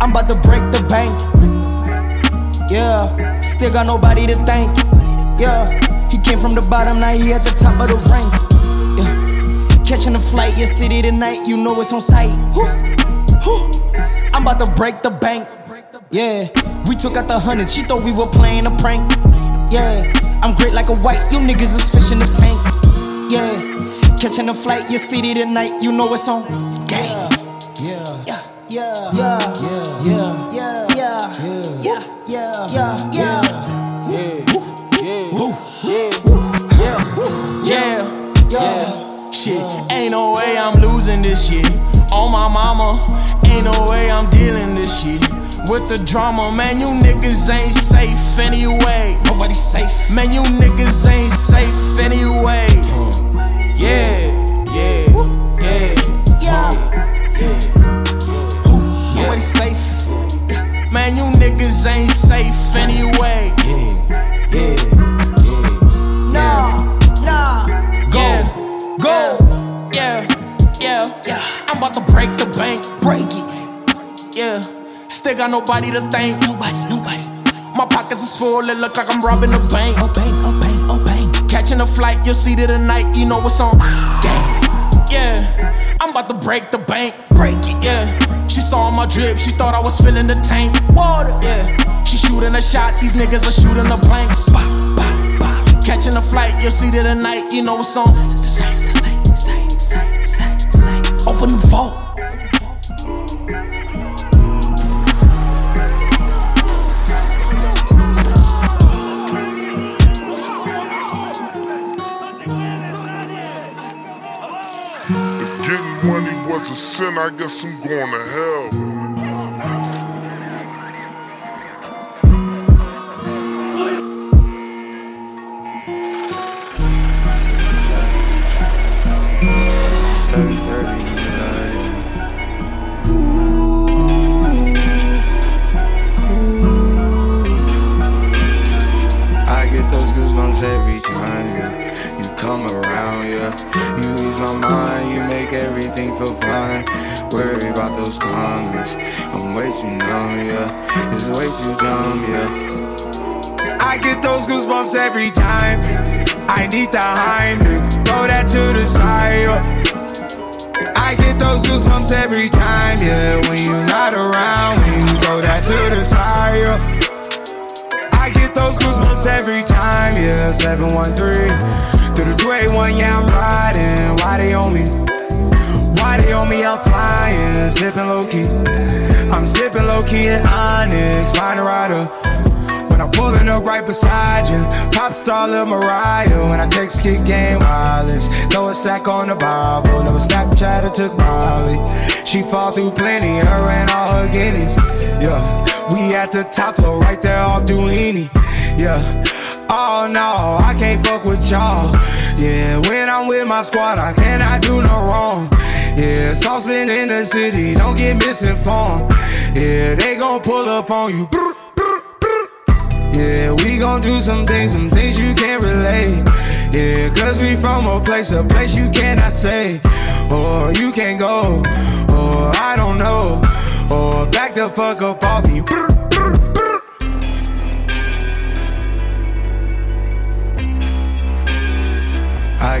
I'm about to break the bank. Yeah, still got nobody to thank. Yeah, he came from the bottom, now he at the top of the rank. Yeah, catching a flight, your city tonight, you know it's on sight. I'm about to break the bank. Yeah, we took out the hundreds, she thought we were playing a prank. Yeah, I'm great like a white, you niggas is fish in the tank. Yeah, catching a flight, your city tonight, you know it's on gang. Yeah, yeah. Yeah, yeah, yeah, yeah, yeah, yeah, yeah, yeah, yeah, yeah, yeah, shit. Ain't no way I'm losing this shit. On my mama, ain't no way I'm dealing this shit. With the drama, man, you niggas ain't safe anyway. Nobody's safe. Man, you niggas ain't safe anyway. Yeah. Man, you niggas ain't safe anyway. Yeah, yeah, yeah. Nah. Go. Yeah. I'm about to break the bank. Break it. Yeah. Still got nobody to thank. Nobody. My pockets is full, it look like I'm robbing a bank. Oh, bank. Catching a flight, you'll see it tonight, you know what's on. Damn. Yeah. I'm about to break the bank. Break it. Yeah. She saw my drip, she thought I was filling the tank. Water, yeah. She shooting a shot, these niggas are shooting the blanks. Catching a flight, you'll see that tonight, you know what's on. Open the vault. Getting money was a sin, I guess I'm going to hell. $7.39. I get those goosebumps every time you come around, yeah. You ease my mind, you make everything feel fine. Worry about those comments, I'm way too numb, yeah. It's way too dumb, yeah. I get those goosebumps every time. I need the Heimlich, throw that to the side, yeah. I get those goosebumps every time, yeah. When you're not around, when you throw that to the side, yeah. I get those goosebumps every time, yeah. 713 through the 281, yeah, I'm riding. Why they on me, I'm flying. I'm sipping low key in Onyx, liner rider. When I'm pulling up right beside you, pop star Lil Mariah. When I text, kick game wireless, throw a stack on the Bible. Never Snapchat or took Molly. She fall through plenty, her and all her guineas, yeah. We at the top floor, right there off Duini, yeah. Oh no, I can't fuck with y'all. Yeah, when I'm with my squad, I cannot do no wrong. Yeah, saucemen in the city, don't get misinformed. Yeah, they gon' pull up on you. Yeah, we gon' do some things you can't relate. Yeah, cause we from a place you cannot stay. Or you can't go, or I don't know. Or back the fuck up, I'll be brr. I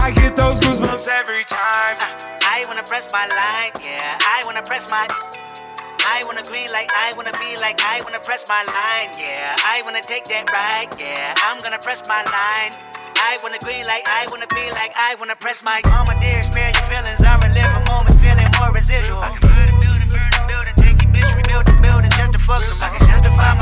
I get those goosebumps every time. I wanna press my line, yeah. I wanna green like, I wanna be like, I wanna press my line, yeah. I wanna take that ride, yeah. I'm gonna press my line. I wanna green like, I wanna be like, I wanna press my. Oh my dear, spare your feelings. I relive my moments, feeling more residual. I can build a building, burn a building, take your bitch, rebuild the building. Just to fuck somebody, justify my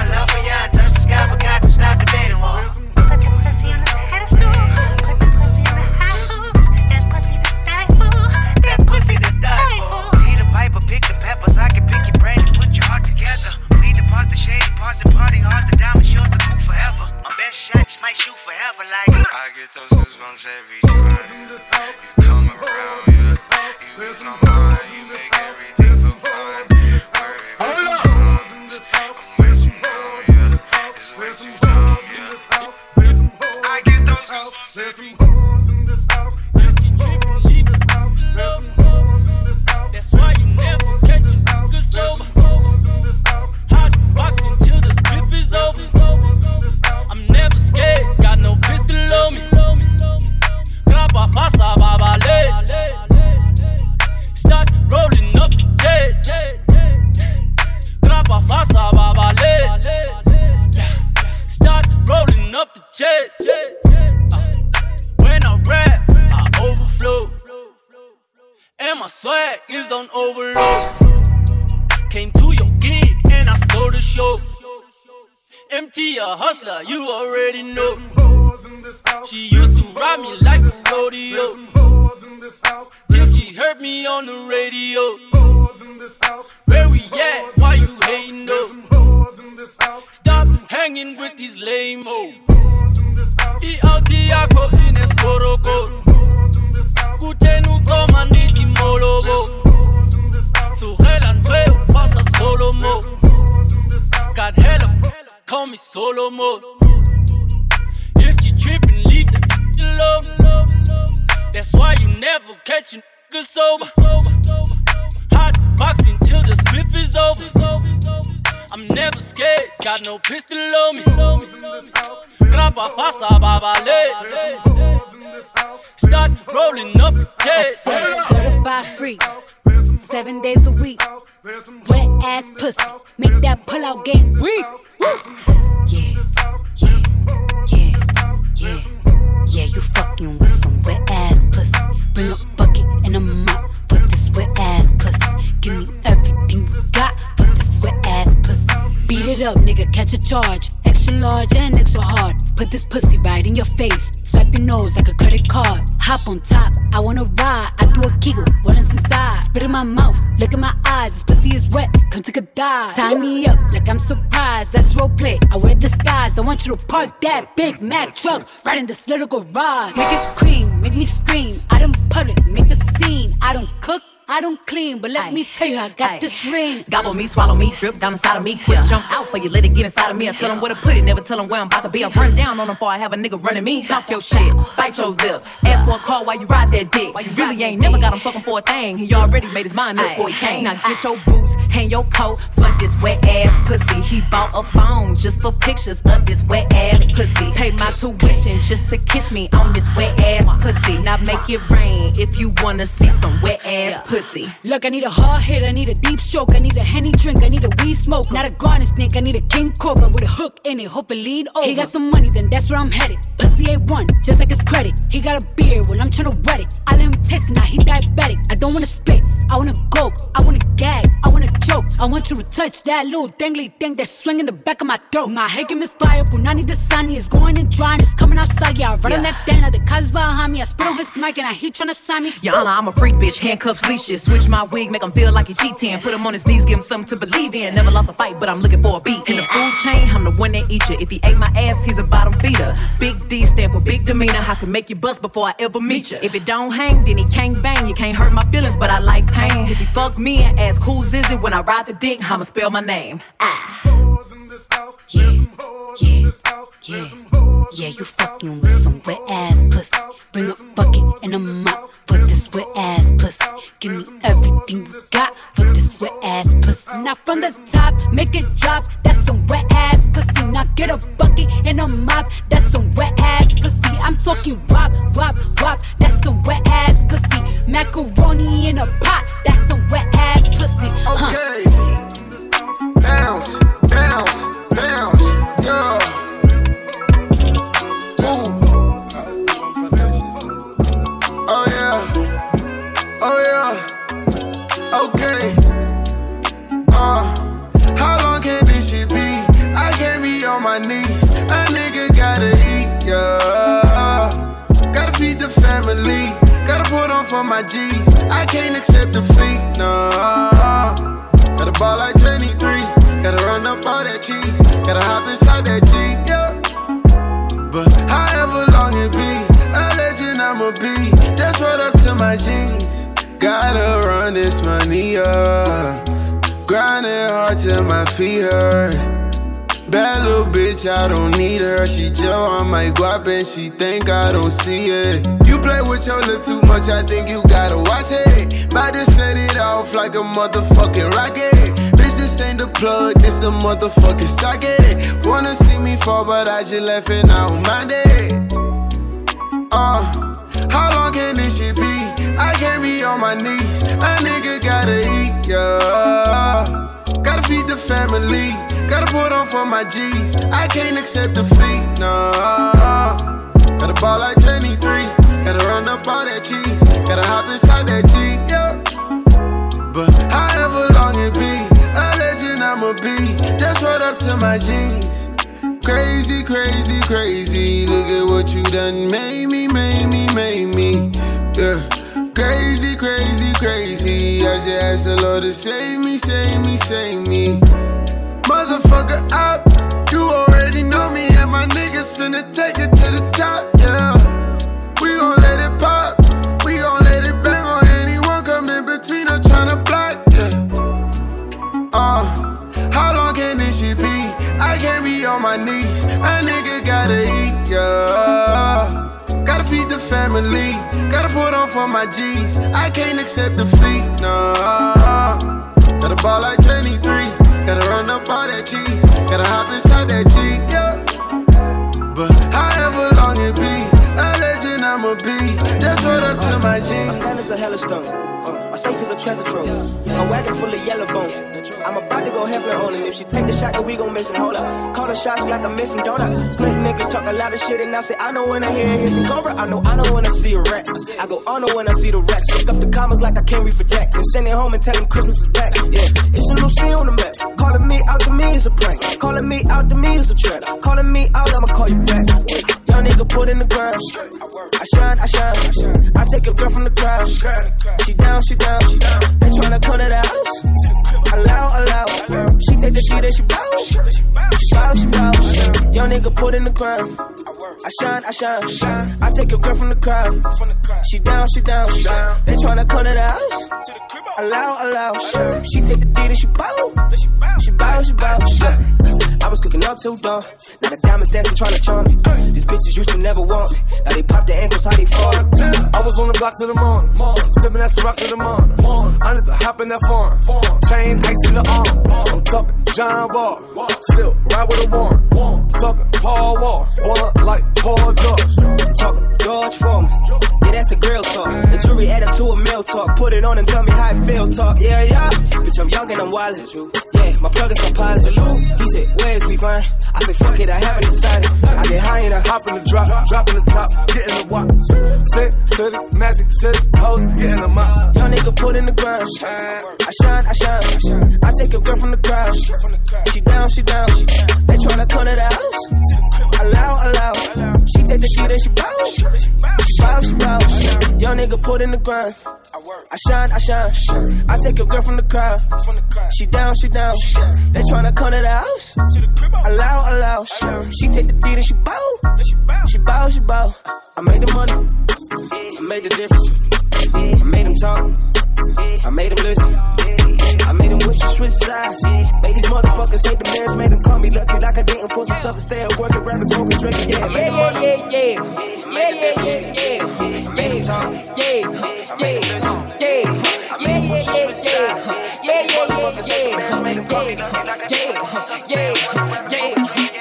When I rap, I overflow, and my swag is on overload. Came to your gig and I stole the show. Empty a hustler, you already know. She used to ride me like a rodeo, till she heard me on the radio. Where we at? Why you hating though? Stop hanging with these lame-o. I oggi acqua in escoroco. Cucenu comanditi molobo. Su relantweo passa solo mo. God hella, call me solo mo. If you trippin', leave the alone. That's why you never catch a nigga sober. Hot boxing till the spliff is over. I'm never scared, got no pistol on me. Grappa fasa babale. Start rolling up the case. Certified freak, 7 days a week. Wet ass pussy, make that pull out game weak. Yeah, you fucking with some wet ass pussy. Bring a bucket and a mop for this wet ass pussy. Give me everything you got for this wet ass pussy. Beat it up, nigga, catch a charge. Extra large and extra hard. Put this pussy right in your face. Swipe your nose like a credit card. Hop on top, I wanna ride. I do a giggle, rollin' inside. Spit in my mouth, look in my eyes. This pussy is wet, come take a dive. Tie me up like I'm surprised. That's roleplay, I wear disguise. I want you to park that Big Mac truck right in this little garage. Make it cream, make me scream. I don't public, make a scene. I don't cook, I don't clean, but let me tell you, I got this ring. Gobble me, swallow me, drip down inside of me. Quick jump out for you, let it get inside of me. I tell them where to put it, never tell them where I'm about to be. I run down on them before I have a nigga running me. Talk your shit, bite your lip. Ask for a call while you ride that dick. You really ain't never got him fucking for a thing. He already made his mind up before he came. Now get your boots, hang your coat. Fuck this wet ass pussy. He bought a phone just for pictures of this wet ass pussy. Pay my tuition just to kiss me on this wet ass pussy. Now make it rain if you wanna see some wet ass pussy. Look, I need a hard hit, I need a deep stroke, I need a Henny drink, I need a weed smoke. Not a garden snake, I need a king cobra with a hook in it, hope it lead over. He got some money, then that's where I'm headed. Pussy ain't one, just like his credit. He got a beard, well I'm tryna wet it. I let him taste it, now he diabetic. I don't wanna spit, I wanna go, I wanna gag, I wanna choke. I want you to touch that little dangly thing that's swinging the back of my throat. My head is fire, Punani Dasani is going and drying, it's coming outside. Yeah, I run on that thing, now the cuz behind me. I spit on his mic and I heat tryna sign me. Your Honor, I'm a freak bitch, handcuffs, leash. Switch my wig, make him feel like he's cheating. Put him on his knees, give him something to believe in. Never lost a fight, but I'm looking for a beat. In the food chain, I'm the one that eat you. If he ate my ass, he's a bottom feeder. Big D stand for big demeanor. I can make you bust before I ever meet you. If it don't hang, then he can't bang. You can't hurt my feelings, but I like pain. If he fuck me and ask who's is it when I ride the dick, I'ma spell my name. Yeah, you fucking with some wet ass pussy. Bring a bucket and a mop for this wet ass pussy. Give me everything you got for this wet ass pussy. Now from the top, make it drop. That's some wet ass pussy. Now get a bucket and a mop. That's some wet ass pussy. I'm talking wop, wop, wop. That's some wet ass pussy. Macaroni in a pot. That's some wet ass pussy. Okay, bounce, bounce, bounce, yeah. Okay, how long can this shit be? I can't be on my knees. A nigga gotta eat, yeah. Gotta feed the family. Gotta put on for my G's. I can't accept defeat, no. Gotta ball like 23. Gotta run up all that cheese. Gotta hop inside that Jeep, yeah. But however long it be, a legend I'ma be. That's right up to my jeans. Gotta run this money up. Grinding hard till my feet hurt. Bad little bitch, I don't need her. She chill on my guap and she think I don't see it. You play with your lip too much, I think you gotta watch it. Bout to set it off like a motherfucking rocket. Bitch, this ain't the plug, this the motherfucking socket. Wanna see me fall, but I just laugh and I don't mind it. How long can this shit be? I can't be on my knees. A nigga gotta eat, yeah. Gotta feed the family. family. Gotta put on for my G's. I can't accept defeat, no. Gotta ball like 23. Gotta run up all that cheese. Gotta hop inside that Jeep, yeah. But however long it be, a legend I'ma be. That's right up to my jeans. Crazy, crazy, crazy. Look at what you done. Made me, made me, made me. Yeah. Crazy, crazy, crazy. I just ask the Lord to save me, save me, save me. Motherfucker up. You already know me and my niggas finna take it to the top, yeah. We gon' let it pop. We gon' let it bang on anyone come in between or tryna block, yeah. How long can this shit be? I can't be on my knees. A nigga gotta eat, yeah. Gotta feed the family. Gotta put on for my G's. I can't accept defeat, no. Gotta ball like 23. Gotta run up all that cheese. Gotta hop inside that Jeep, yeah. But however long it be, a legend I'ma be. That's what up to my G's. My standards are hella stone. My safe is a treasure trove. My wagon's full of yellow bones. I'm about to go heaven on it. If she take the shot, then we gon' miss it. Hold up. Call the shots like a missing donut. Slick niggas talk a lot of shit, and I say, I know when I hear it, hissing cobra. I know when I see a rat. I go on when I see the rats. Pick up the commas like I can't read for Jack. And send it home and tell them Christmas is back. Yeah, it's a new scene on the map. Calling me out to me is a prank. Calling me out to me is a trap. Calling me out, I'ma call you back. Young nigga put in the ground. I shine. I take a girl from the crowd. She down. They tryna cut it out. Allow. She take the shit and she bounce. Young nigga put in the ground. I shine. I take a girl from the crowd. She down. They tryna cut it out. Allow. She take the deed and she bounce. She bounce. I was cooking up till dawn. Now the diamonds dancing trying to charm me. These bitches used to never want me. Now they pop their ankles, how they fall. I was on the block till the morning. Sipping that Ciroc till the morning. I need to hop in that farm. Chain ice in the arm. I'm talking John Wall. Still ride with a warm. Talking Paul Wall. Born like Paul George. Talking George Foreman. Yeah, that's the grill talk. The jewelry added to a meal talk. Put it on and tell me how it feel talk. Yeah. Bitch, I'm young and I'm wildin'. My plug is on positive. He said, where's we find? I said, fuck it, I haven't decided. I get high and I hop in the drop in the top, get in the walk. City, magic, city, hoes, get in the mop. Young nigga put in the ground. I shine. I take a girl from the crowd. She down. They tryna cut it out. Allow. She take the shit and she bounce. Young nigga put in the ground. I shine. I take a girl from the crowd. She down. They tryna cut it out. Allow. She take the beat and she bow. She bow. I made the money. I made the difference. I made them talk. I made them listen. I made them wish to switch sides. Made these motherfuckers hate the marriage. Made them call me lucky like I didn't force myself to stay at work and rapping, smoking, drinking.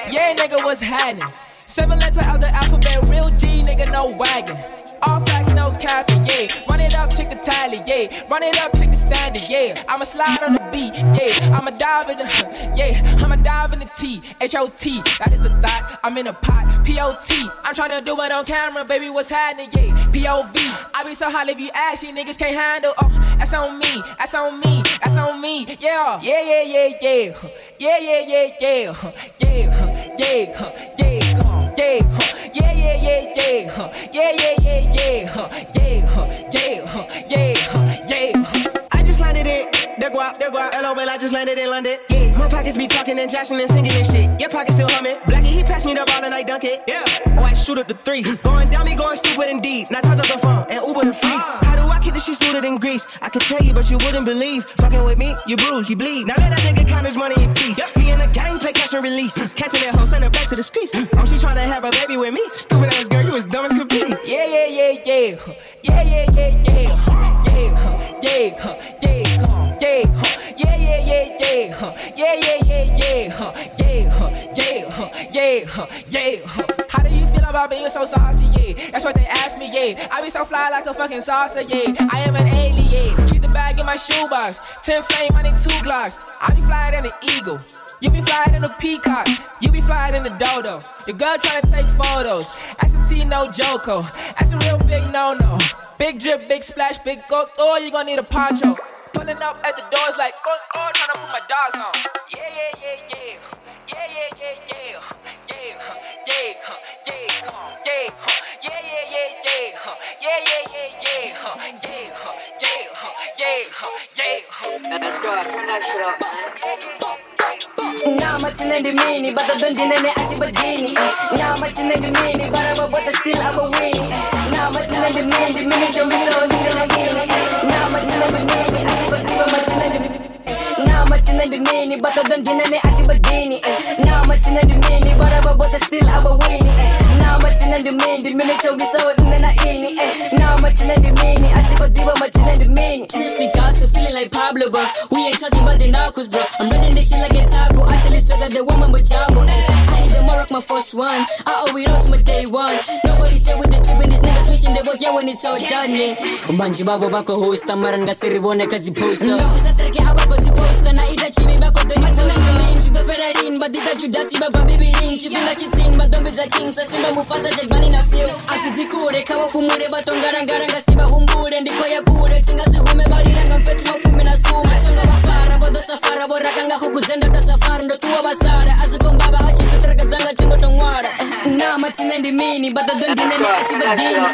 Yeah, nigga, what's happening? 7 letters out the alphabet, real G, nigga, no wagon. All facts, no copy, yeah. Run it up, check the tally, yeah. Run it up, check the standard, yeah. I'ma slide on the beat, yeah. I'ma dive in the T, H-O-T. That is a thought, I'm in a pot, P-O-T. I'm tryna do it on camera, baby, what's happening, yeah. P-O-V, I be so hot if you ask, you niggas can't handle. Oh, that's on me, yeah. Yeah. I just landed it. The guap, LOL, I just landed in London. Yeah, my pockets be talking and joshing and singing and shit. Your pockets still humming. Blackie, he passed me the ball and I dunk it. Yeah, oh, I shoot up the three. Going dummy, going stupid indeed. Now charge up the phone and Uber the fleets. How do I keep this shit smoother than grease? I could tell you, but you wouldn't believe. Fucking with me, you bruise, you bleed. Now let that nigga count his money in peace. Yep. Me and the gang play catch and release. Catching that hoe, send her back to the streets. Oh, she trying to have a baby with me. Stupid ass girl, you as dumb as could be. How do you feel about being so saucy, yeah? That's what they ask me, yeah. I be so fly like a fucking saucer, yeah. I am an alien, yeah. keep the bag in my shoebox. 10 flame, I need 2 Glocks. I be flyer than an eagle. You be flyer than a peacock. You be flyer than a dodo. Your girl tryna take photos. That's a T, no Joko. That's a real big no-no. Big drip, big splash, big go. Oh, you gon' need a poncho. Pulling up at the doors like, oh, tryna put my dogs on. Yeah, yeah, yeah, yeah. Yeah, yeah, yeah, yeah. Yeah, yeah, yeah, yeah. Yeah, yeah, yeah, yeah. Yeah, yeah, yeah, yeah. Yeah, yeah, yeah. Let's go, turn that shit up, man. Nyamati nende mini, but I don't deny me ati badini. Nyamati nende mini, but I'm about to steal, I'm a winning. Nyamati nende mini, don't be so nigga. Nyamati nende mini, ati badini. Nyamati nende mini, but I don't deny me ati badini. Nyamati nende mini, but I'm about to steal, I'm a winning. Nyamati nende mini, don't be so nigga. Nyamati nende mini, ati badiba, nyamati nende mini. Can you speak out? So feeling like Pablo, but we ain't talking about the narcos, bro. I'm running this shit like a taco. I tell it straight like the woman with Jambo. I ain't the Morocco, my first one. I owe it all to my day one. Nobody said with the tube and these niggas wishing they was here when it's all done, yeah. Banji babo bako hosta, maranga siri wone kazi posta. Love is a tricky, I bako si posta. Na ida chibi bako the matala. She's the Ferrarin, but did that you dasi baba baby ring. She finger she tin, but don't be the king. So simba mufasa jadbani na feel. Asi zikure, kawa fumure, baton garangaranga siba humbure. Ndiko ya kure, tinga si hume badiranga mfetu mafumi na sume. Tunga mafara, bodo safara, borakanga huku zenda ta safari. Ndo tuwa basara, azukombaba, hachifitra kazanga tingo tongwara. Nah, matinende mini, but I don't dinende atibadini.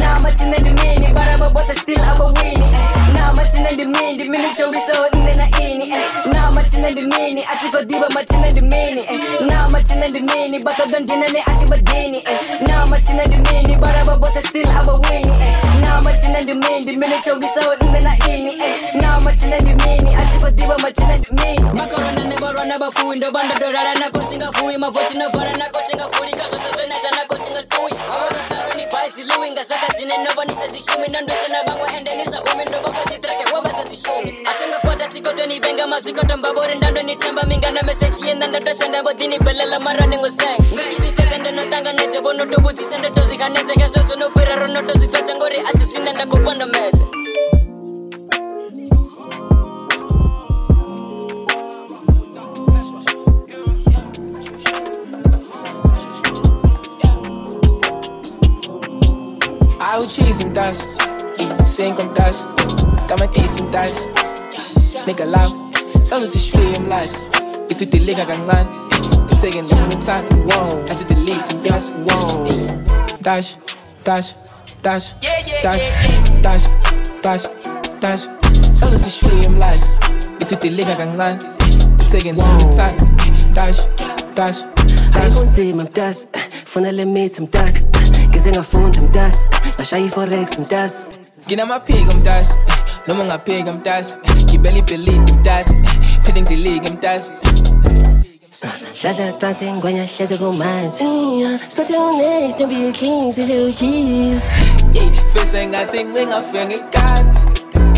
Nah, matinende mini, but I'm about to steal, I'm a winning. Nah, matinende mini, minichori sawa inde na ini. Nah, matinende mini, atikodiba matinende mini. Nah, matinende mini, but I don't dinende atibadini. Nah, matinende mini, but I'm about to steal, I'm a winning. Nah, matinende mini, minichori sawa inde na ini. Nah, matinende mini, atikodiba matinende mini. Makorona never run about food, the band of the rara na kotinga fui, ma votina vara na kotinga furi kaso. I'll cheese and dust, sing and dust, damn it, eat and dust. Nigga loud, so is the street and lies. It's a delay, I can't land. It's taking long time, whoa. That's a delete and dust, whoa. Dash, dash, dash, dash, dash, dash, dash. So is the street and lies. It's a delay, I can't land. It's taking long time. Dash, dash, dash. I don't see my dust, for now let me some dust. Kissing a phone, I'm dust. I shy for legs, I'm dust. Get on my pig, I'm dust. No more pig, I'm dust. You barely believe, I'm dust. Pitting the league, I'm dust. Shaza planting, Gwenya, Shaza go mad. Spotty on legs, don't be a king, see little keys. Yeah, facing a ting, ring a finger, God.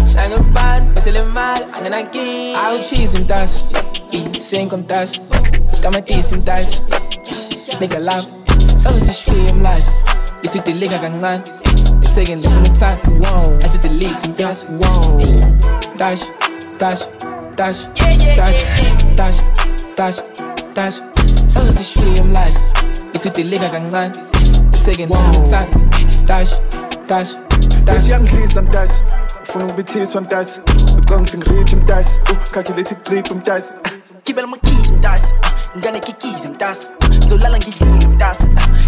Shang a bad, but still a mad, I'm gonna give. I'll cheese, I'm dust. Sing, I'm dust. Got my teeth, I'm dust. Nigga loud. So it's a stream, I'm lies. It's a delay, I can't land. It's taking long time, whoa. That's a delete, and dust, whoa. Dash, dash, dash, dash, dash, dash, dash. So it's a stream, I'm lies. It's a delay, I can't land. It's taking long time. Dash, dash, dash. Young please, I'm dust. Phone with tears, I'm dust. With guns and rage, I'm dust. Calculated trip, I'm dust. Keep it on my keys, I'm dust. Gonna kick keys, I'm dust. So lalangi I'm dust.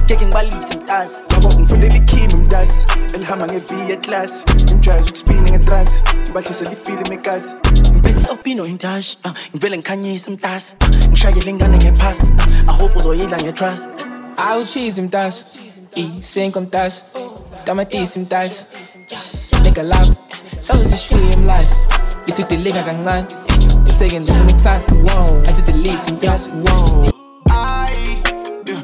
Kicking ballies, I'm dust. I'm walking for the key, I'm dust. Elhamang heavy at last. I'm driving, spinning at trance. But just a little feeling me gas. Betty Opino in dash. I'm feeling Kanye, some dust. I'm shy, you're gonna get past. I hope was all you and your trust. I'll cheese him dust. E, sink him dust. Damatis him dust. Nigga loud. So it's a stream, I'm lies. It's a delay, I can't land. It's taking long time, whoa. I just delete and dust, whoa. I've been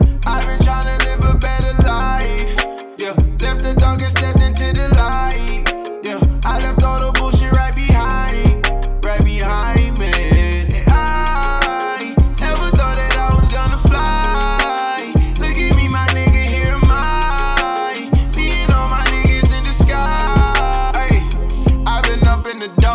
trying to live a better life. Yeah, left the dog and stepped into the light. Yeah, I left all the bullshit right behind me. And I never thought that I was gonna fly. Look at me, my nigga, here am I. Me and all my niggas in the sky. I've been up in the dark.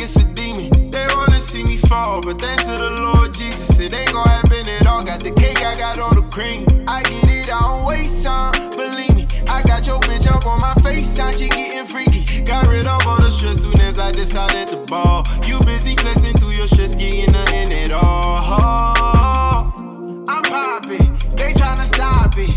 like it's a demon. They wanna see me fall, but thanks to the Lord Jesus, it ain't gon' happen at all. Got the cake, I got all the cream. I get it, I don't waste time, believe me. I got your bitch up on my FaceTime, she getting freaky. Got rid of all the stress soon as I decided to ball. You busy flexing through your stress, getting nothing at all. I'm popping, they tryna stop it.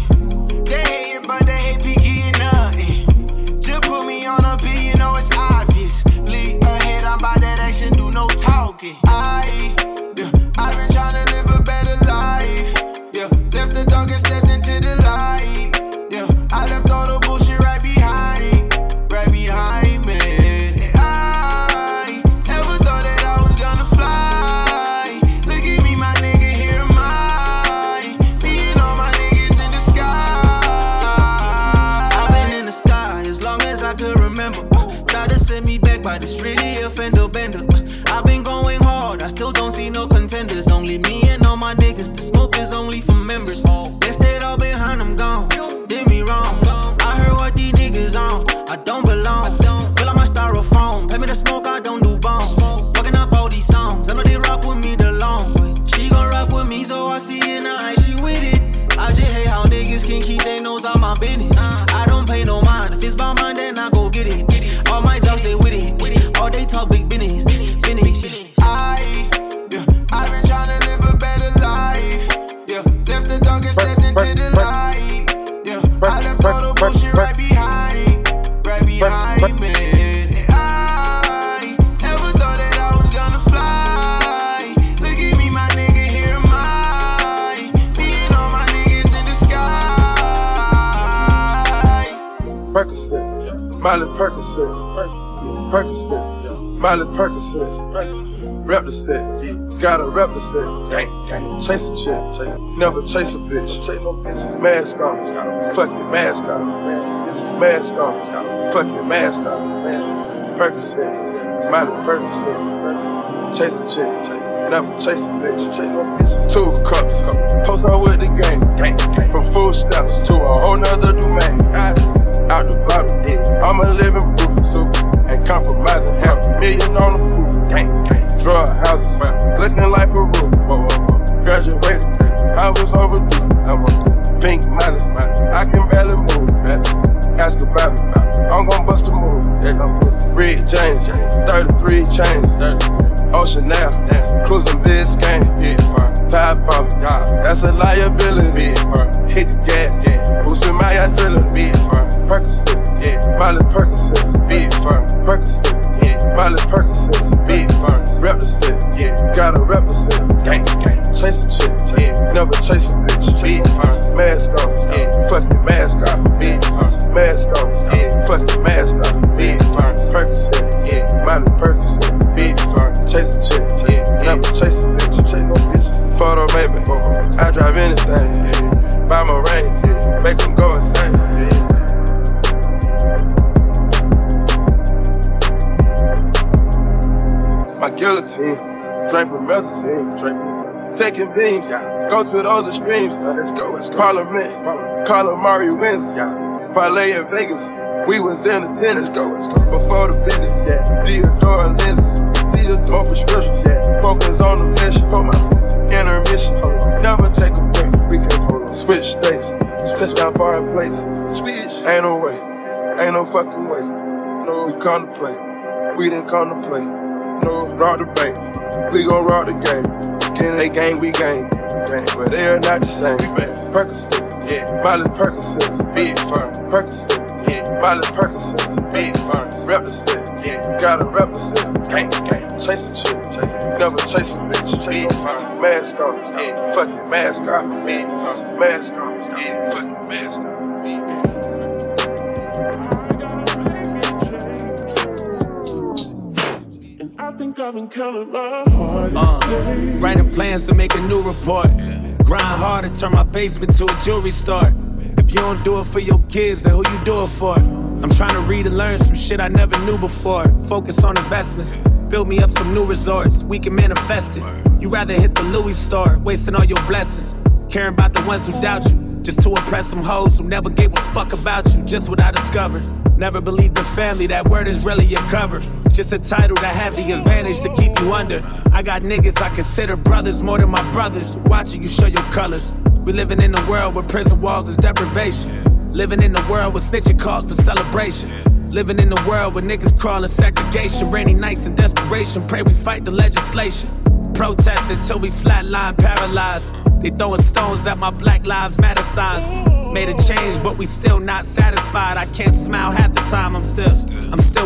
They hating, but they hate me getting nothing. Just put me on a beat, you know it's obvious. Lead ahead, I'm by that action, do no talking. I've been tryna live a better life. Yeah, left the dark and stepped into the light. Yeah, I left all the bullshit right behind me. And I never thought that I was gonna fly. Look at me, my nigga, here am I. Me and all my niggas in the sky. I've been in the sky as long as I could remember. Try to send me back, but it's really a fender bender. I've been going hard, I still don't see no contenders. Only me and all my niggas, the smoke is only for members. Left it all behind, I'm gone. Did me wrong, I heard what these niggas on. I don't belong, feel like my styrofoam. Pay me the smoke, I don't do bombs. Fucking up all these songs, I know they rock with me the long way. She gon' rock with me, so I see it now, ain't she with it? I just hate how niggas can keep their nose out my business. I don't pay no mind, if it's by mine, then I go get it. All my dogs, they with it, all they talk big business. I've been tryna live a better life. Yeah, left the dark and stepped into the light. Yeah, I left all the bullshit right behind me. And I never thought that I was gonna fly. Look at me, my nigga, here am I. Me and all my niggas in the sky. Percocet, Miley Percocet, Percocet, Miley Percocet. Rep the set, yeah. Gotta rep the set. Gang. Chase a chick, never chase a bitch. Chase no bitches. Mask on, fucking mask on. Mask on, fucking mask on. Percocet, Miley Percocet. Chase a chick, never chase a bitch. Chase no bitches. 2 cups, toast out with the gang. From food stamps to a whole nother domain. Out the bottom, yeah. I'm a living proof, super. Ain't compromising, $500,000 on the pool. Gang. Drug houses, looking like a roof. Graduated, I was overdue. I'm a pink money, I can barely move. Ask about me, I'm gon' bust a move. Red James, 33 chains. Ocean now, cruising Biscayne. Top off, that's a liability. Hit the gas, boosting my adrenaline. Percocet, Miley Percocet, Percocet. Miley Percocet, big firms, rep the set, gotta represent, gang, chase a chick, never chase a bitch, big firms, mask on, fucking mask on, big firms, mask on, fucking mask on, big firms, Percocet, Miley Percocet, big firms, chase a chick, never chase a bitch, chase no bitch, photo baby, I drive anything, buy my range, make them go insane, My guillotine, draping methazine, taking beams, go to those extremes, let's go. Parliament, calamari wins, parlay in Vegas, we was in attendance, let's go. Before the business, Theodore lenses, Theodore prescriptions, focus on the mission, intermission, never take a break, we can hold on. Switch states, stretch down foreign places, ain't no way, ain't no fucking way, no we come to play, we didn't come to play. No, rock the bank, we gon' rock the game. Again, they gang, we gang. But they are not the same. Percocet, Miley Percocet, big firm. Percocet, Miley Percocet, big firm. Rep the set, gotta represent. Gang, chase a chick, never chase a bitch. Big firm, mask on, fucking mask on, big firm, mask on, fucking mask on. I think I've been counting my hardest days. Writing plans to make a new report. Grind hard and turn my basement to a jewelry store. If you don't do it for your kids, then who you do it for? I'm trying to read and learn some shit I never knew before. Focus on investments. Build me up some new resorts. We can manifest it. You rather hit the Louis store, wasting all your blessings. Caring about the ones who doubt you. just to impress some hoes who never gave a fuck about you. Just what I discovered. Never believed the family, that word is really your cover. Just entitled to have the advantage to keep you under. I got niggas I consider brothers more than my brothers, watching you show your colors. We living in a world where prison walls is deprivation. Living in a world where snitching calls for celebration. Living in a world where niggas crawling segregation. Rainy nights and desperation, pray we fight the legislation. Protest until we flatline paralyzed. They throwing stones at my Black Lives Matter signs. Made a change, but we still not satisfied. I can't smile half the time, I'm still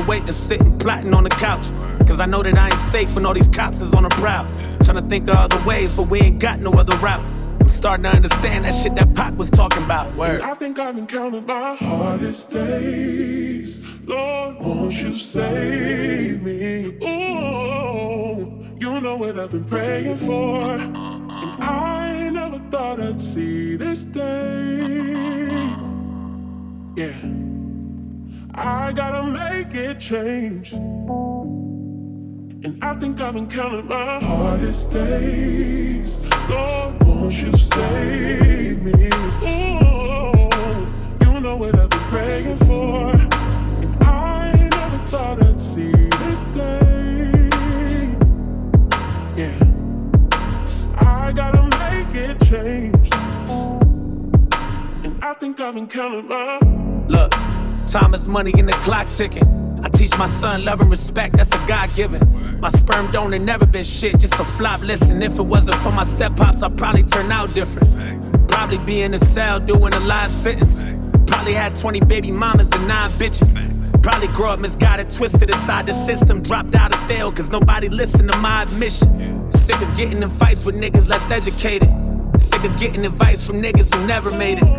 waiting, sitting, plotting on the couch. Cause I know that I ain't safe when all these cops is on the prowl. Trying to think of other ways, but we ain't got no other route. I'm starting to understand that shit that Pac was talking about. Word. I think I've been counting my hardest days. Lord, won't you save me? Ooh, you know what I've been praying for. And I never thought I'd see this day. Yeah, I gotta make it change. And I think I've been counting my hardest days. Lord, won't you save me? Ooh, you know what I've been praying for. And I never thought I'd see this day. Yeah, I gotta make it change. And I think I've been counting my... Look, time is money and the clock ticking. I teach my son love and respect, that's a God-given. My sperm donor never been shit, just a flop list. And if it wasn't for my step-pops, I'd probably turn out different. Probably be in a cell doing a live sentence. Probably had 20 baby mamas and 9 bitches. Probably grow up misguided, twisted inside the system. Dropped out and failed, cause nobody listened to my admission. Sick of getting in fights with niggas less educated. Sick of getting advice from niggas who never made it.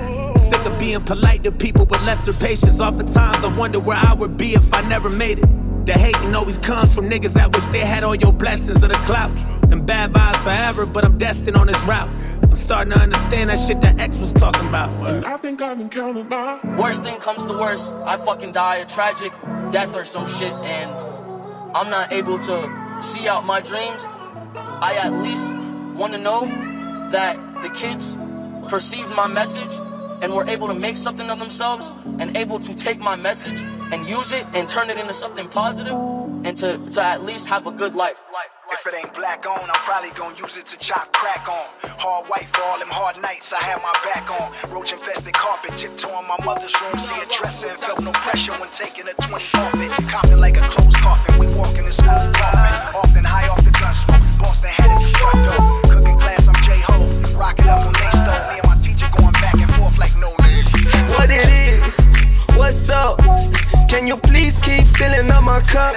Sick of being polite to people with lesser patience. Oftentimes I wonder where I would be if I never made it. The hating always comes from niggas that wish they had all your blessings or the clout. Them bad vibes forever, but I'm destined on this route. I'm starting to understand that shit that X was talking about. And I think I've been counting my... Worst thing comes to worst, I fucking die a tragic death or some shit, and I'm not able to see out my dreams. I at least want to know that the kids perceived my message and were able to make something of themselves and able to take my message and use it and turn it into something positive and to at least have a good life. If it ain't black on, I'm probably gonna use it to chop crack on. Hard white for all them hard nights, I had my back on. Roach infested carpet, tiptoeing my mother's room. See a dresser and felt no pressure when taking a 20 off it. Compton like a closed coffin, we walking to school coffin. Often high off the gun smoke, Boston head at the front door. Cooking class, I'm J-Ho, rocking up on A-Stone. Me and my teacher going back and forth like no league. What it is, what's up? Can you please keep filling up my cup?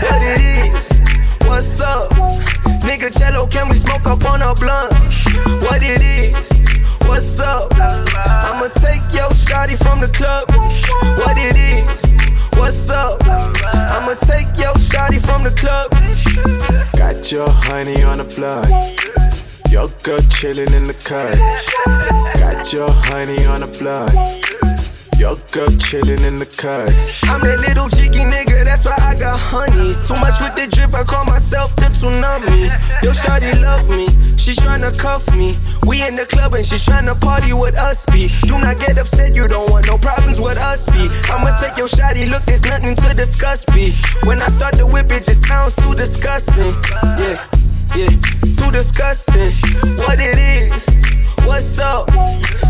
What it is, what's up? Nigga cello, can we smoke up on a blunt? What it is, what's up? I'ma take your shawty from the club. What it is, what's up? I'ma take your shawty from the club. Got your honey on the blunt. Your girl chillin' in the cut. Got your honey on the blunt. Your girl chillin' in the cut. I'm that little jiggy nigga, that's why I got honeys. Too much with the drip, I call myself the tsunami. Yo, shawty love me, she tryna cuff me. We in the club and she tryna party with us, be. Do not get upset, you don't want no problems with us, be. I'ma take your shawty, look, there's nothing to discuss, be. When I start to whip it, just sounds too disgusting. Yeah, yeah, too disgusting. What it is, what's up?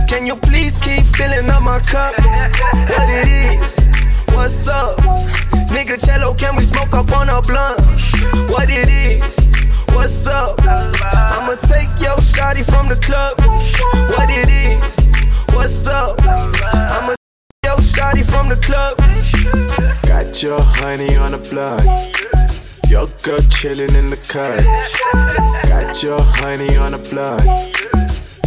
Can you please keep filling up my cup? What it is, what's up? Nigga cello, can we smoke up on a blunt? What it is, what's up? I'ma take your shawty from the club. What it is, what's up? I'ma take your shawty from the club. Got your honey on the blunt. Your girl chillin' in the cut. Got your honey on the blunt.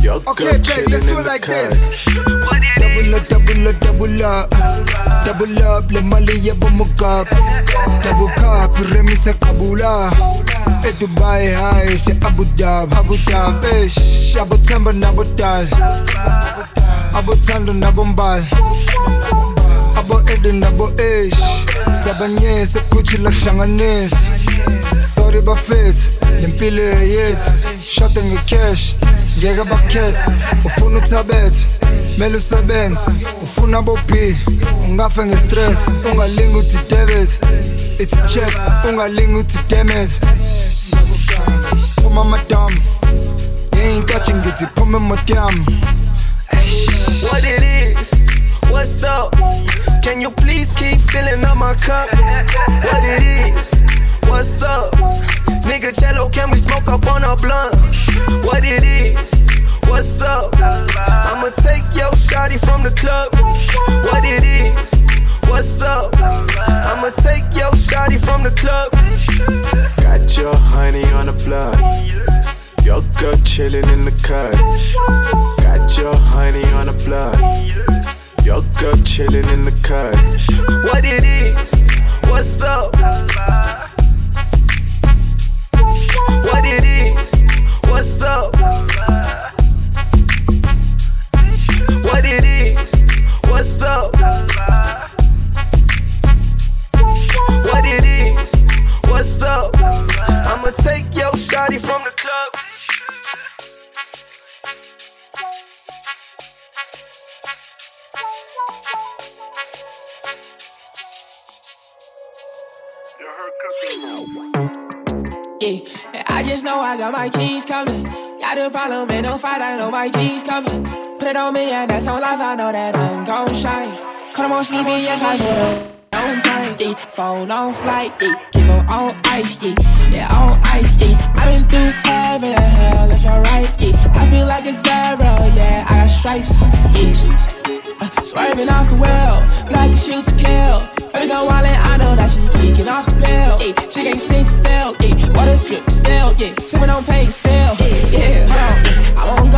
Your okay, babe, let's do it like this. Double up, double up, double up. Double up, le Mali ya bumukap. Double cup, remi sa Kabula. E Dubai high, se Abu Dhab, Abu Dhab. Ish, Abu Tamba na Botal. Abu Tando na Bombal. Abu Eden na Bo Ish. Sabanye se kuchi la Shanganes. Sorry بالفيت نبيليت شاتنج كاش جيغا باكيت وفونو تابت ملو سابنس وفونا بوبي ونغافنغ ستريس ونغالينغو تي دابت it's a check ونغالينغو تي دامت وما مدام ain't catching it put me my damn what it is what's up can you please keep filling up my cup what it is what's up nigga cello can we smoke up on a blunt what it is what's up I'ma take your shawty from the club what it is what's up I'ma take your shawty from the club got your honey on the blunt your girl chillin' in the cut. Got your honey on the blood. Your girl chillin' in the cut. What it is? What's up? What it is? What's up? What it is? What's up? What it is? What's up? I'ma take your shawty from the club. Yeah, and I just know I got my G's coming. Got a problem and no fight, I know my G's coming. Put it on me and that's on life, I know that I'm gon' shine. Cut 'em on sleepy, yes I get up. On time, yeah. Phone on flight, yeah. Keep 'em on ice, yeah. Yeah, on ice, yeah. I been through heaven and hell, that's alright, yeah. I feel like a zero, yeah. I got stripes, yeah. Swerving off the well, black to shoot to kill. Baby go wildin', I know that she geekin' off the pill, yeah. She can't sit still, yeah. Water drip still, yeah. Sippin' on pain still, yeah. Hold on, yeah. I won't go,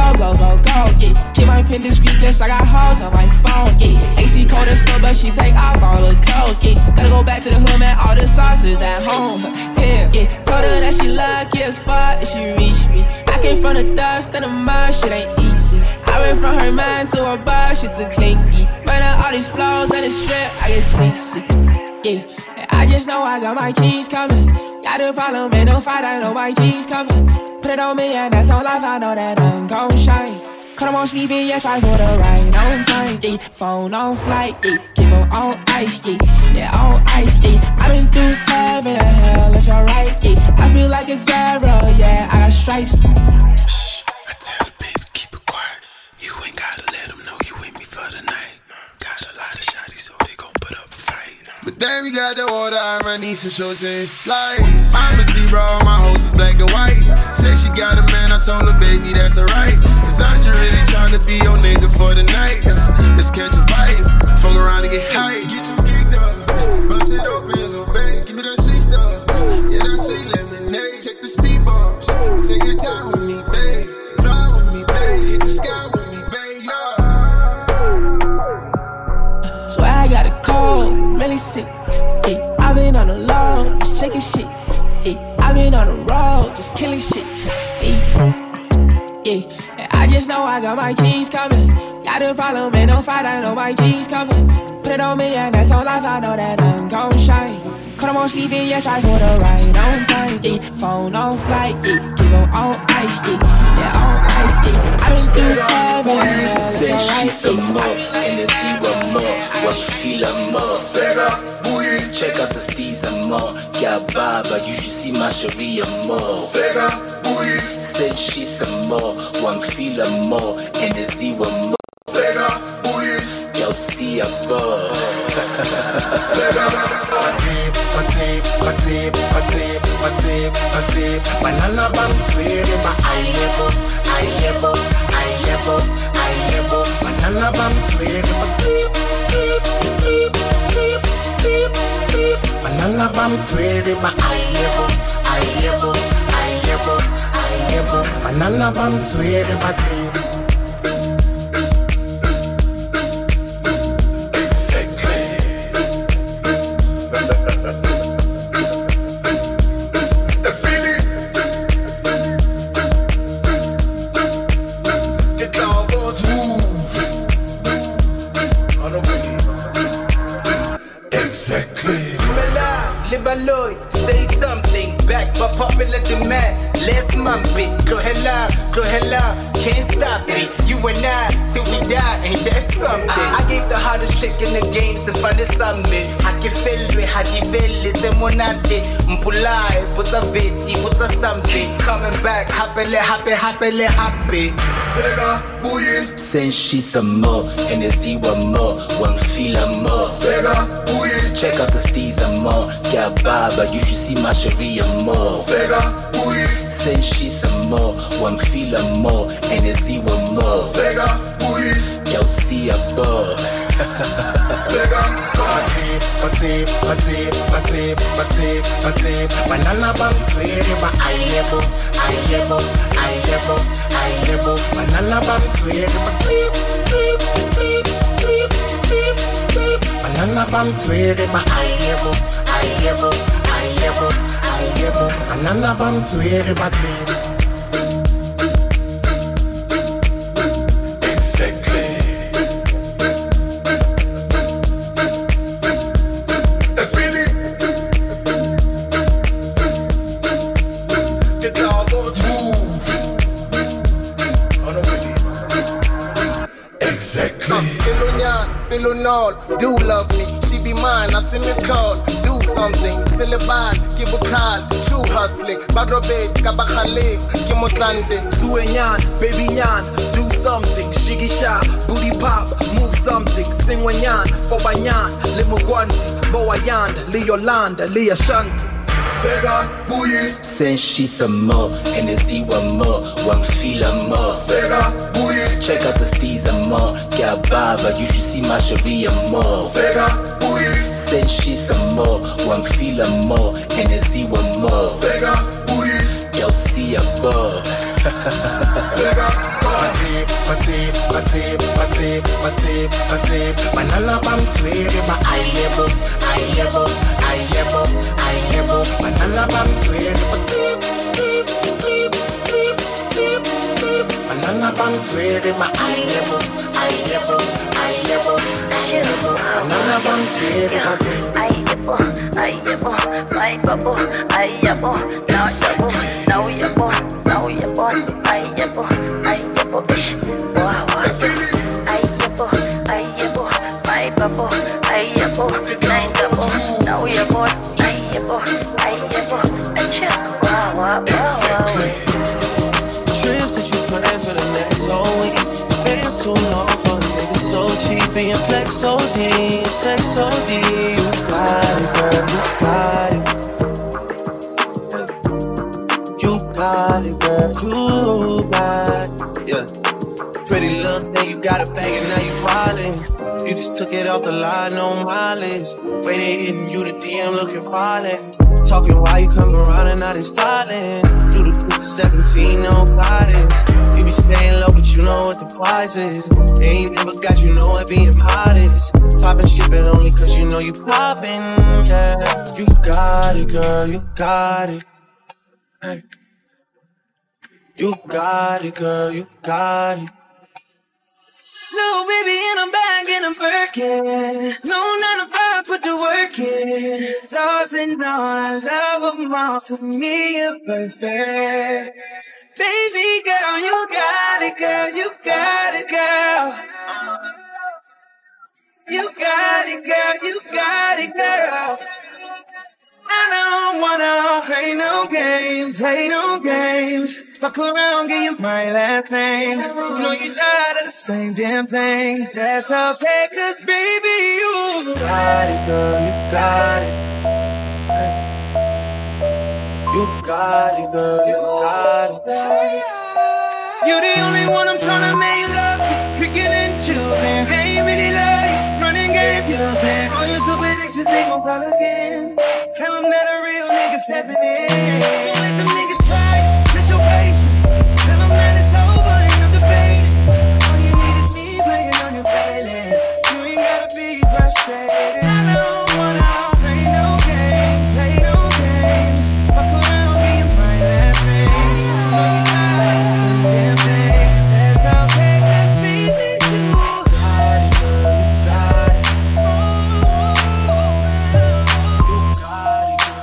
yeah. Keep my pin discreet, guess I got hoes on my phone, yeah. AC cold as fuck, but she take off all the clothes, yeah. Gotta go back to the hood, man, all the sauces at home, yeah. Told her that she lucky as fuck if she reached me. I came from the dust and the mud, shit ain't easy. I went from her mind to her body, shit's a clingy. Burnin' all these flows and this shit, I get seasick, yeah. And I just know I got my G's coming. Got a problem and no fight, I know my G's coming. Put it on me and that's on life, I know that I'm gon' shine. Cut 'em on sleeping, yes I got a ride on time, yeah. Phone on flight, yeah. Keep 'em on ice, yeah. Yeah, on ice, yeah. I been through heaven and hell, it's alright, yeah. I feel like a zero, yeah. I got stripes. Shh, I tell the baby keep it quiet. You ain't gotta let 'em know you with me for the night. Got a lot of shotties, so they gon' put up a fight. But then we got the order, I might need some shorts and slides. I'm a zero, my hoes is black and white. Say she got a man, I told her, baby, that's alright. Cause I'm just really tryna be your nigga for the night. Let's catch a fight, fuck around and get high. Get you geeked up, bust it open, little babe. Give me that sweet stuff, yeah, that sweet lemonade. Check the speed bumps, take your time with me, babe. Fly with me, babe, hit the sky with me, babe, yeah. So I got a cold, really sick, yeah. I been on the low, just checking shit, yeah. I been on the road, just killing shit, yeah. Yeah. And I just know I got my G's coming. Got a problem and no fight, I know my G's coming. Put it on me and that's on life, I know that I'm gon' shine. Cut 'em on sleeping, yes I got a ride on time, yeah. Phone on flight, yeah. Keep 'em on ice, yeah. Yeah, on ice, yeah. I been through heaven, yeah, that's alright, yeah. I feel like it's what you feel and more. Sega, booty. Check out the steez and more. Yeah, Baba, you should see my Cherie and more. Sega, booty. Said she's some more. One feel and more. And the Z one more. Sega, booty. Y'all see a ball. Sega, I tip. My lullaby's wearing my I ever. My lullaby's wearing my tip. Deep. My lullaby sweet in my I ever. My lullaby sweet in my deep. Say something back, but pop pump it. Go hella, can't stop it. You and I, till we die, ain't that something? I gave the hardest trick in the game, so find it something. I can feel it, how do you feel it? I'm on that day. Mpulai, put a veti, put a something. Coming back, happily, happy, happily, happy. Sega, booyah. Send she some more, energy one more, one feel a more. Sega, booyah. Check out the steez and more. Got Baba, you should see my Sharia more. Sega, booyah. Send she some more, one feel a more, energy one more. Sega, booyah. Y'all see a ball. Sega. Patip, patip, patip, patip, patip. Banana bounce with my ayebo, ayebo, ayebo, ayebo. Banana bounce with my clip, clip, clip, clip, clip, clip. Banana bounce with my ayebo, ayebo, ayebo, ayebo. Banana bounce with my tip. Do love me, she be mine, I see me call. Do something, syllabine, kibukan, true hustling. Barobe, kabakale, kimotlande. Suenyan, baby nyan, do something. Shiggy sha, booty pop, move something. Sing wenyan, for banyan, limugwanti, bowayan, liyolanda, liyashanti. Sega, booyah. Send she some more, energy one more, one feel a more. Sega, booyah. Check out the steez and more. Got Baba, you should see my Sharia more. Sega, booyah. Send she some more, one feel a more, energy one more. Sega, booyah. Y'all see a ball. Sega. Patip, patip, patip, patip, patip, patip. Banana bounce with my ayebo, ayebo, ayebo, ayebo. Banana bounce with my tip, tip, tip, tip, tip, tip. Banana bounce with my ayebo, ayebo, ayebo, ayebo. Banana bounce with my tip. Ayebo, ayebo, ayebo, ayebo. Now yebo, now yebo, now yebo, ayebo. Wow, I am bo, my babo, I am bo, nine double, now we are born, I am bo, I check, wow. Trips that you plan for the next whole week, been so long for a nigga so cheap, being flex OD, sex OD, you got it, girl, you got it, you got it, girl, you got it. Yeah, pretty little thing, you got a bag and now you wildin'. You just took it off the line, no mileage. Way they hitting you, the DM looking violent. Talking while you coming around and now they styling. Through the group of 17, no guidance. You be staying low, but you know what the price is. They ain't never got you, know it being modest. Poppin' shippin' only cause you know you poppin', yeah. You got it, girl, you got it. Hey. You got it, girl, you got it. Little baby in a bag and a Birkin. No 9 to 5, put the work in. Doesn't know I love them all. To me, you're perfect. Baby girl, you got it, girl, you got it, girl. You got it, girl, you got it, girl. I don't wanna play no games, play no games. Fuck around, give you my last name. You know you tired of the same damn thing. That's okay, cause baby, you got it, girl, you got it. You got it, girl, you got it. You're the only one I'm tryna make love to. Picking and choosing, ain't really like running game using. All your stupid exes, they gon' call again. Tell them that a real nigga stepping in. Don't let them niggas try, that's your patience. Tell them that it's over, ain't no debate. All you need is me playing on your playlist. You ain't gotta be frustrated. I don't wanna play no games, play no games. Fuck around, be in my last name. You know you gotta see them things. That's okay, cause baby, you got it, girl, you got it. You got it, girl, you got it.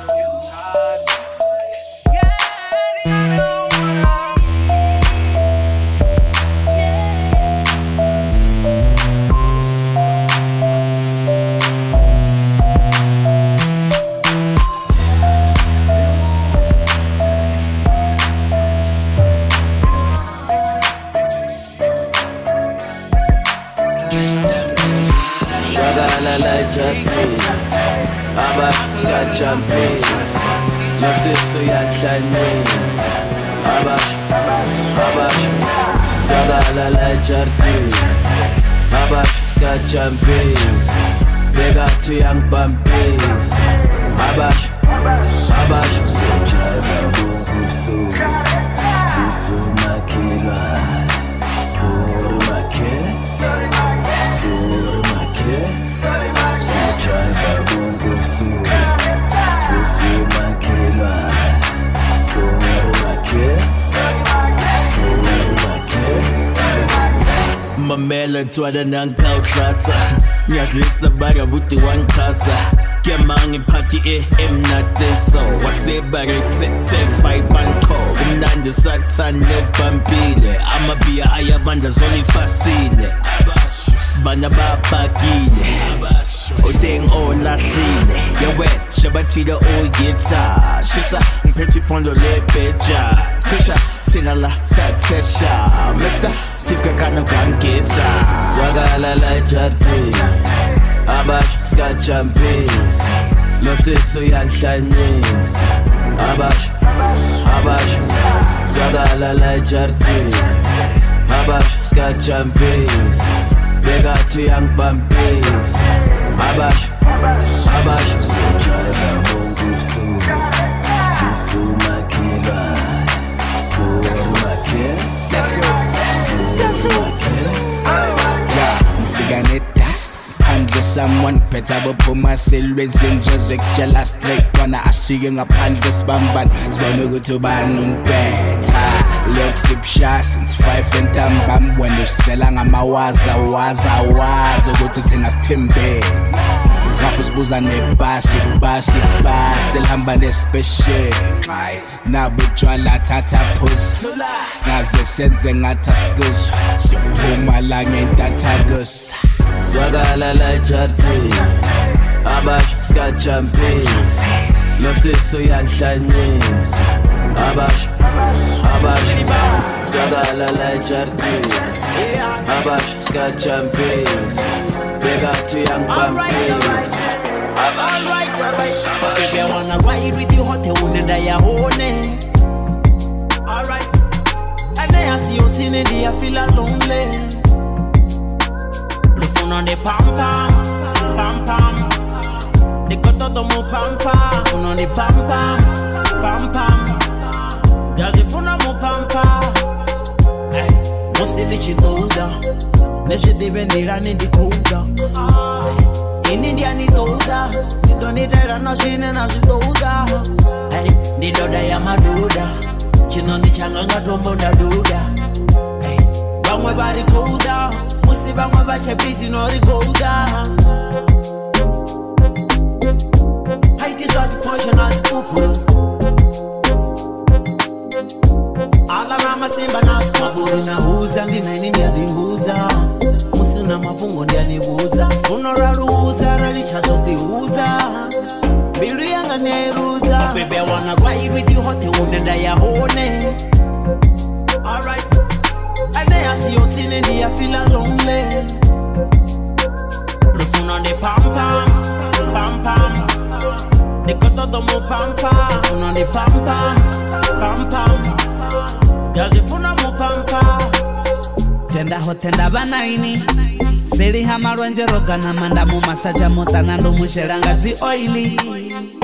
jumping. Baba got jumping. Justice so ya Chinese. Baba, Baba, Saga la la jumping. Baba got jumping. Big up to young bumpies. Baba, Baba, Mamela twada nankautlatsa nyadlisa bara buti wankasa kyamangi party emnateso watsebare tete fight banko umnandi satane pampile amabia ayabanda zoli fasile bana bapakile odeng olahlile yewe shabatida oyitsa shisa mphethi phondo lebeja fisha Sinala Satesha, Mr. Steve Kakano can get Sagala like Jarty, Abash Sky Champions, Losis Young Chinese, Abash, Abash, Sagala like Jarty, Abash Sky Champions, Bega to Young Bumpies, Abash, Abash, so Jarty, Hong Kong, so Makila. Someone better but put my silhouettes in just like jealous straight when I see you up and this bamban spend go to ban on better looks up shot since 5 and bam when you selling a waza go to tennis timbe Rapusbuza ne basi Selamba ne special Nabujwa la tata pus Snaze senze ngata skus Sipuma la ngentata gus Swaga la la jarty Abash ska champions Losiso yang Chinese Abash, Abash Swaga la la jarty Abash ska champions Alright. If you wanna ride with you hot, you wouldn't die a Alright. And then I see you in the day, I feel lonely. The phone on the pam pam. They cut out the more pam. Phone on the pam pam. There's the phone on the pam. Hey, no silly she told Neshe de venera ni di kouda In India ni toda Di donitera no shine na shitoda Di doda ya maduda Chino ni changanga tombo na duda Bangwe bari kouda Musi bangwe bache bisi nori kouda Haiti shot poison at pupu Ala mama simba na skubu na huza Ndi naini ni adi huza Na mafungo ndia ni wuza Funo raru wuza, rali chazoti wuza Bilu yanga neruza Mabebe wana ride with you hote unenda ya hone Alright Aine ya siyotine ndia fila lonely Lufuno de pam pam De koto domo pam Funo de pam pam Gazi funa mu pam Tenda hotenda banaini Seli hamaru enjeroga na manda mu masaja mutanando musheranga zi oili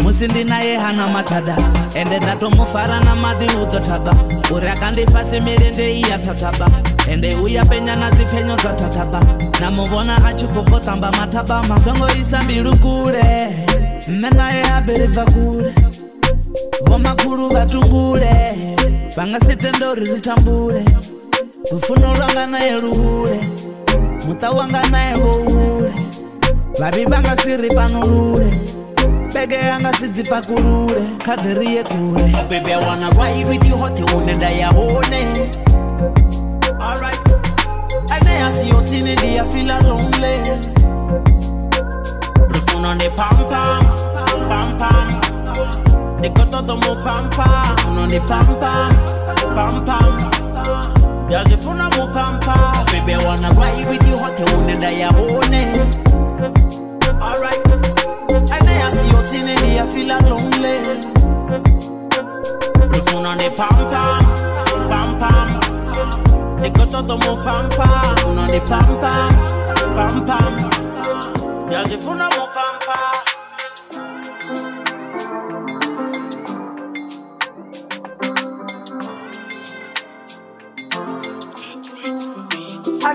Musindi na ye hana matada Ende nato mufara na madhi udotaba Urakandi pasi mirende iya tataba Ende uya penya na zipenyo za tataba Na muvona achukuko tamba mataba Masongo isambiru kure Mena ye haberiva kure Woma kuru batungure Banga sitendori zitambure Ufuno langa na eruhure Mutawanga na eruhure Babibanga siri panurure Pege anga sizipa kurure Kadiriye kure Oh baby I wanna ride with you hot unenda ya hone Alright Aine ya siyotine dia fila lonely Ufuno ne pam pam Ne koto domo pam Uno ne pam pam There's a phone on my pampa. Baby, I wanna ride with you hot, you wanna die a hole. alright. I say I see you thin in me, I feel like lonely. The phone on the pam pam, pam pam. They cut out the more pam pam. Phone on the pam pam, pam pam. There's the phone on more pam pam. I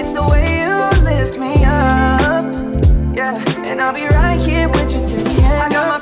It's the way you lift me up, yeah. And I'll be right here with you till the end. I got my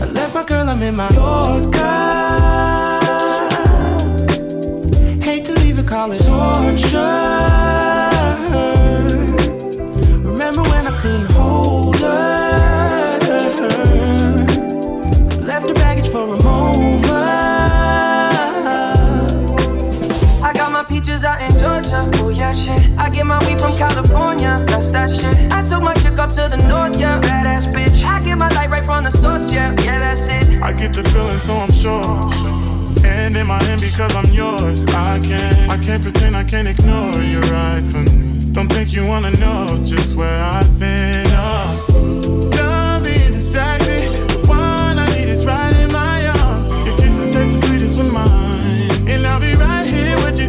I left my girl, I'm in my Yorker. Hate to leave it, call it torture. Remember when I couldn't hold her? Left her baggage for a mover. I got my peaches out in Georgia, oh yeah shit. I get my weed from California, that's that shit. I took my chick up to the north, yeah, badass bitch. I get my light right from the source, yeah, yeah, that's it. I get the feeling, so I'm sure. And in my hand because I'm yours. I can't pretend, I can't ignore you right from me. Don't think you wanna know just where I've been. Oh, don't be distracted. The one I need is right in my arms. Your kisses taste the sweetest with mine, and I'll be right here with you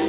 it.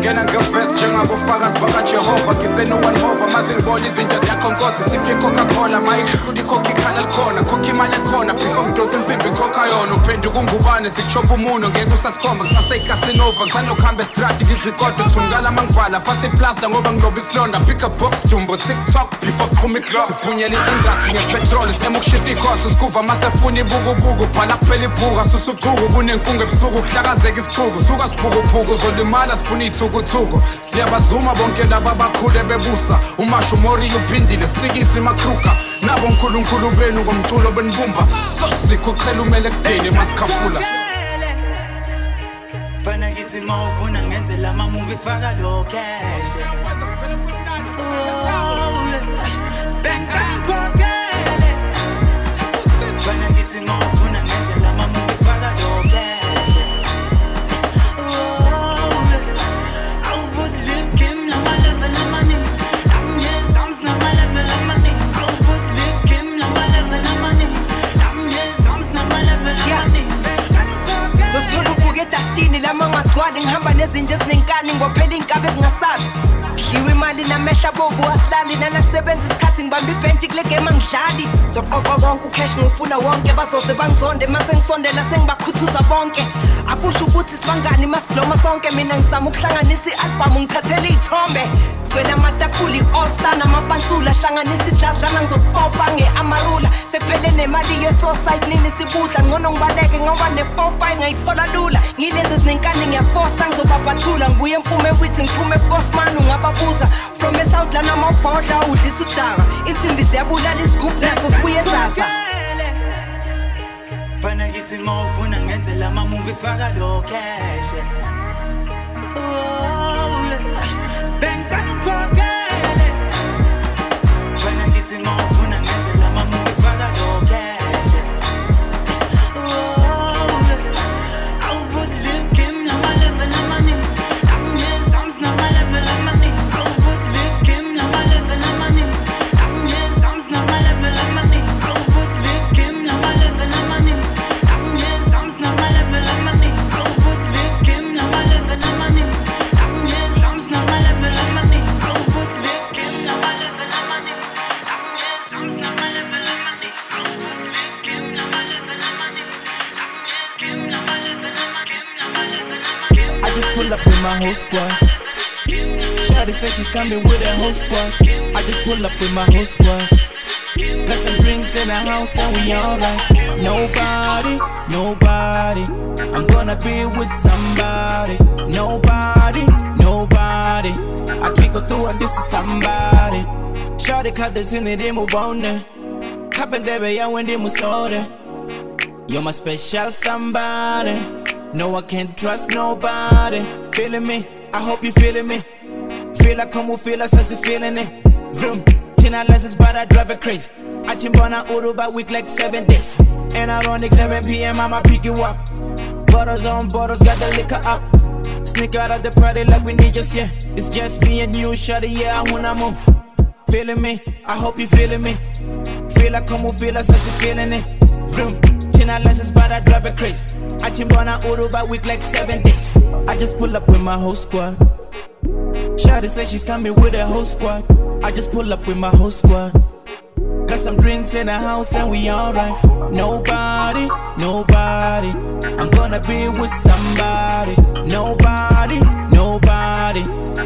Ngena ngefest njengabufakazi bakaJehova kisenu one-over mazimboli izinto ziyakhonkoza siphe Coca-Cola mayishudi ikhokha ikhala likhona khokha imali ekhona phika umdoda insimbi ikhokha yona uphenduka ungubane zikuchopha umuno ngeke usasikhomba kusaseyikasinova ngisanokuhamba estrati ngidlikodwa thungala amangibala phathe iplasta ngoba ngiloba isilonda pick a box jumbo TikTok before qhuma iclock siphunyela i-industry ngepetrol isema ukushisa ikhotho sikuva masefuna ibukubuku bhala kuphela ibhuka susucuku bunenkungu ebusuku kuhlakazeka isicuku suka sibhukubhuku uzolimala sifuna Tugutugo, siyabazuma bonke laba bakhule bebusa umashu mori uphindile sikisi makruka nabo uNkulunkulu benu ngomculo benibumba sosikucela umele kudeni masikhafula fana ngithi mawufuna ngenzela ama movie faka location bengangokele fana ngithi mawufuna ngenzela ama movie faka location. Mama twali ngihamba nezinje ezinenkani ngophela inkabe ezingasabi dliwe imali namehla bovu wasilali nanakusebenza isikhathi ngibamba ibhentshi kule game angidlali zoqoqwa konke ucash ngifuna wonke bazoze bangizonde mase ngisondela sengibakhuthuza bonke akusho ukuthi sibangani masiloma sonke mina ngizama ukuhlanganisa ialbum ngithathele izithombe kwena matafuli all-star namapantula hlanganisa idlazana ngizopopa ngeamarula sephele nemali yesosayithi nini sibudla ngcono ngibaleke ngoba ne-45 ngayithola lula. Ngilezi zinkani ngiyafosa ngizobabathula ngibuye empume futhi ngiphume force man ungababuza from eSouth la noma uBhodla udlisa udanga insimbi ziyabulala isigubhu naso sibuye lapha Fana ngithi mawufuna ngenze la ma movie faka lo cash squad. Shawty said she's coming with her whole squad. I just pull up with my whole squad. Got some drinks in the house and we alright. Nobody. I'm gonna be with somebody. Nobody. I tickle through and this is somebody. Shawty cut the tune and they move on there. Happen there, but yeah, when they move soda. You're my special somebody. No, I can't trust nobody. Feeling me, I hope you feeling me. Feel like come with feel us as you feeling it. Vroom, 10 licenses, but I drive a craze. I chimbona Uru by week like 7 days. And I run 7 p.m, I'ma pick you up. Bottles on bottles, got the liquor up. Sneak out of the party like we need just yeah. It's just me and you, shawty, yeah, I wanna move. Feeling me, I hope you feeling me. Feel like come with feel us as you feeling it. Vroom. 10 licenses, but I drive a craze. I chimbona Uru by week like 7 days. I just pull up with my whole squad. Shawty say she's coming with her whole squad. I just pull up with my whole squad. Got some drinks in the house and we alright. Nobody. I'm gonna be with somebody. Nobody.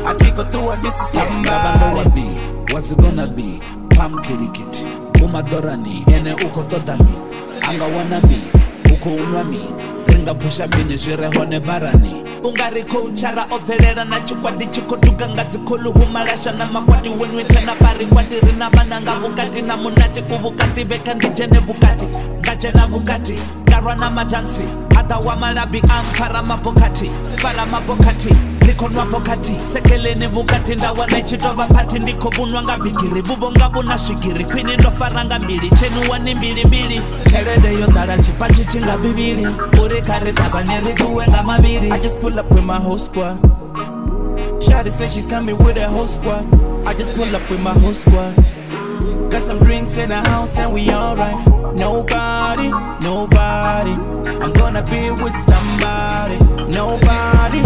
I take her through and this is somebody. Yeah, what's it gonna be? Pam kirikiti, umadorani, ene ukotodami. Anga wanna be, uko unwami. Ringa pusha bini jire hone barani. Ungariko uchara operera na chukwadi chikuduga ngatikulu humarasha na makwati winwita na bari kwati rinabana nga vukati na munati kuvukati bekandi jene vukati gache na vukati garwa na majansi ata wamalabi amfara mapokati fara mapokati likonwa pokati sekele ni vukati ndawa na ichitova pati ndiko bunwanga bikiri bubonga buna shikiri kwini ndo faranga mbili chenuwa ni mbili chelede yotara chipachi chinga bibili urikari tabaniri kuwenga mabili. I just pull up with my whole squad. Shawty said she's coming with her whole squad. I just pull up with my whole squad. Got some drinks in the house and we alright. Nobody. I'm gonna be with somebody. Nobody.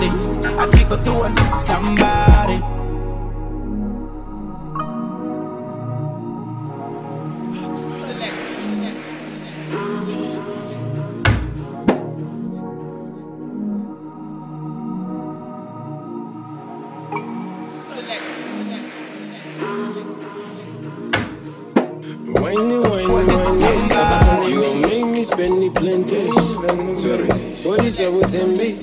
I take her through and this is somebody. Plenty. Sorry. What is about 10 beats?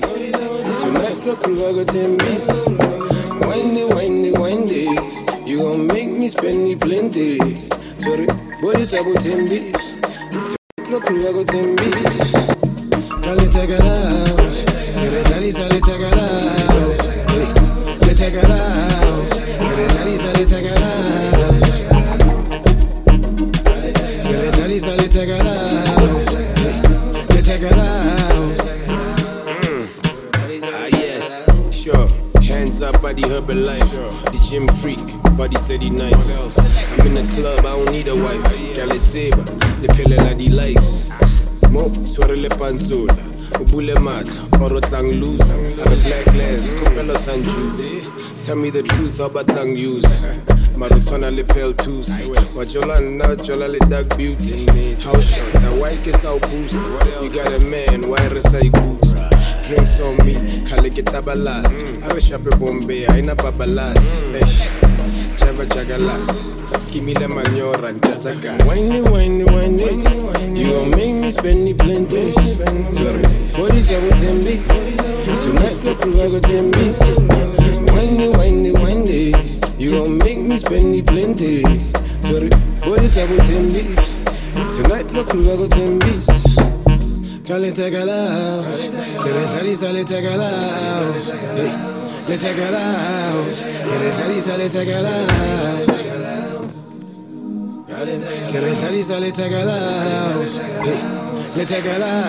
Tonight clock will I got 10 beats. Windy. You gon' make me spend it plenty. Sorry. What is about 10 beats? Tonight clock will I got 10 beats. Nice. I'm in the club, I don't need a wife. Caliteba, the pele la di likes. Mo, suarele panzola, ubule mat, orotang loser. I'm a black glass, kupelo san jude. Tell me the truth, obatang use. Marotona le pel toos. Wajola na jola le dark beauty. How short, the white is out boost. You got a man, why resai goose? Drinks on me, kaleketa balas. I wish I be Bombay, I ain't a babalas. ever chagalas. Skimila manora chazakas. Windy, windy, windy. You gon' make me spend it plenty. Sorry, what is I with them be? Tonight look like a them be. Windy, windy, windy. You gon' make me spend it plenty. Sorry, what is I with them be? Tonight look like a them be. Kale tagala, kere sali sali tagala, le tagala, kere sali sali tagala, kere sali sali tagala, le tagala.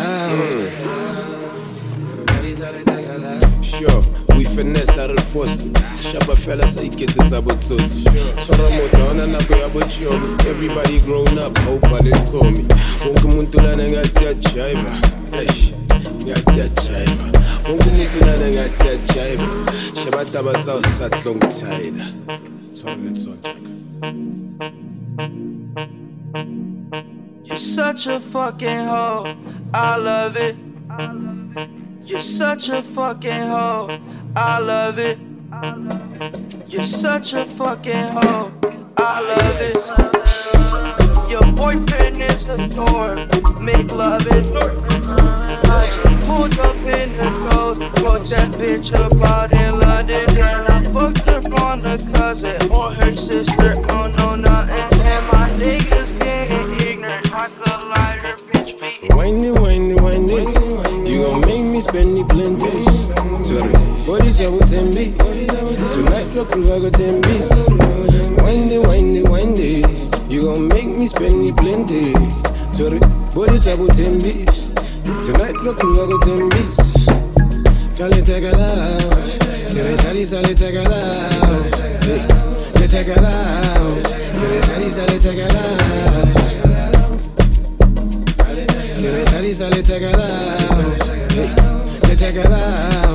Sure. We finesse our first. Shabba fellas, I get it about so. Soramodan and Abu Abachom. Everybody grown up, hope I didn't throw me. Unkumuntulan and got that chiva. Esh, got that chiva. Unkumuntulan and got that chiva. Shabbat was out sat long tide. So I'm in soundtrack. You're such a fucking hoe. I love it. You're such a fucking hoe. I love it. You're such a fucking hoe. I love it. Your boyfriend is the door. Make love it. I just pulled up in the cold. Fucked that bitch up out in London. Then I fucked up on the cousin or her sister. I don't know nothing. And my niggas getting ignorant. I could light her bitch beat. Windy, windy, windy. You gon' make me spend it plenty. Sorry. What is I with them be? Tonight look like I got them bees. Windy, windy, windy. You gon' make me spend it plenty. Sorry, what is I with them be? Tonight look like I got them bees. Kale tagala, kere sali sali tagala, le tagala, kere sali sali tagala, kere sali sali tagala, le tagala.